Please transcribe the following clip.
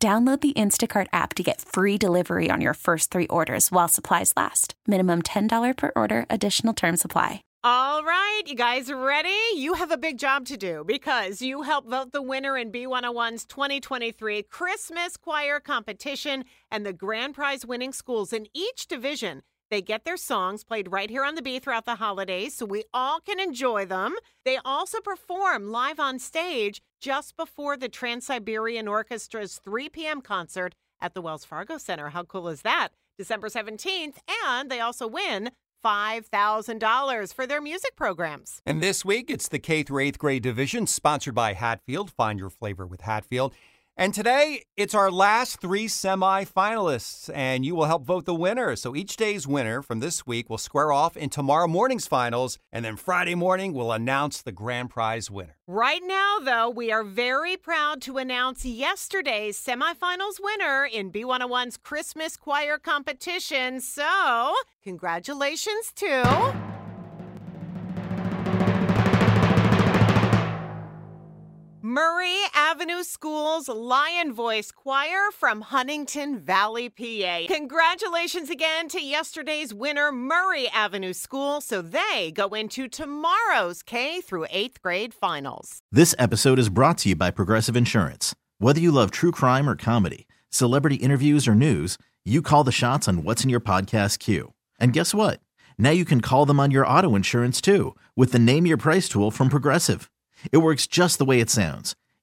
Download the Instacart app to get free delivery on your first three orders while supplies last. Minimum $10 per order. Additional terms apply. All right, you guys ready? You have a big job to do because you helped vote the winner in B101's 2023 Christmas Choir Competition, and the grand prize winning schools in each division, they get their songs played right here on the B throughout the holidays so we all can enjoy them. They also perform live on stage just before the Trans-Siberian Orchestra's 3 p.m. concert at the Wells Fargo Center. How cool is that? December 17th. And they also win $5,000 for their music programs. And this week, it's the K through 8th grade division, sponsored by Hatfield. Find your flavor with Hatfield. And today, it's our last three semi-finalists, and you will help vote the winner. So each day's winner from this week will square off in tomorrow morning's finals, and then Friday morning, we'll announce the grand prize winner. Right now, though, we are very proud to announce yesterday's semi-finals winner in B101's Christmas Choir Competition. So, congratulations to... Murray Avenue School's Lion Voice Choir from Huntington Valley, PA. Congratulations again to yesterday's winner, Murray Avenue School, so they go into tomorrow's K through 8th grade finals. This episode is brought to you by Progressive Insurance. Whether you love true crime or comedy, celebrity interviews or news, you call the shots on what's in your podcast queue. And guess what? Now you can call them on your auto insurance too with the Name Your Price tool from Progressive. It works just the way it sounds.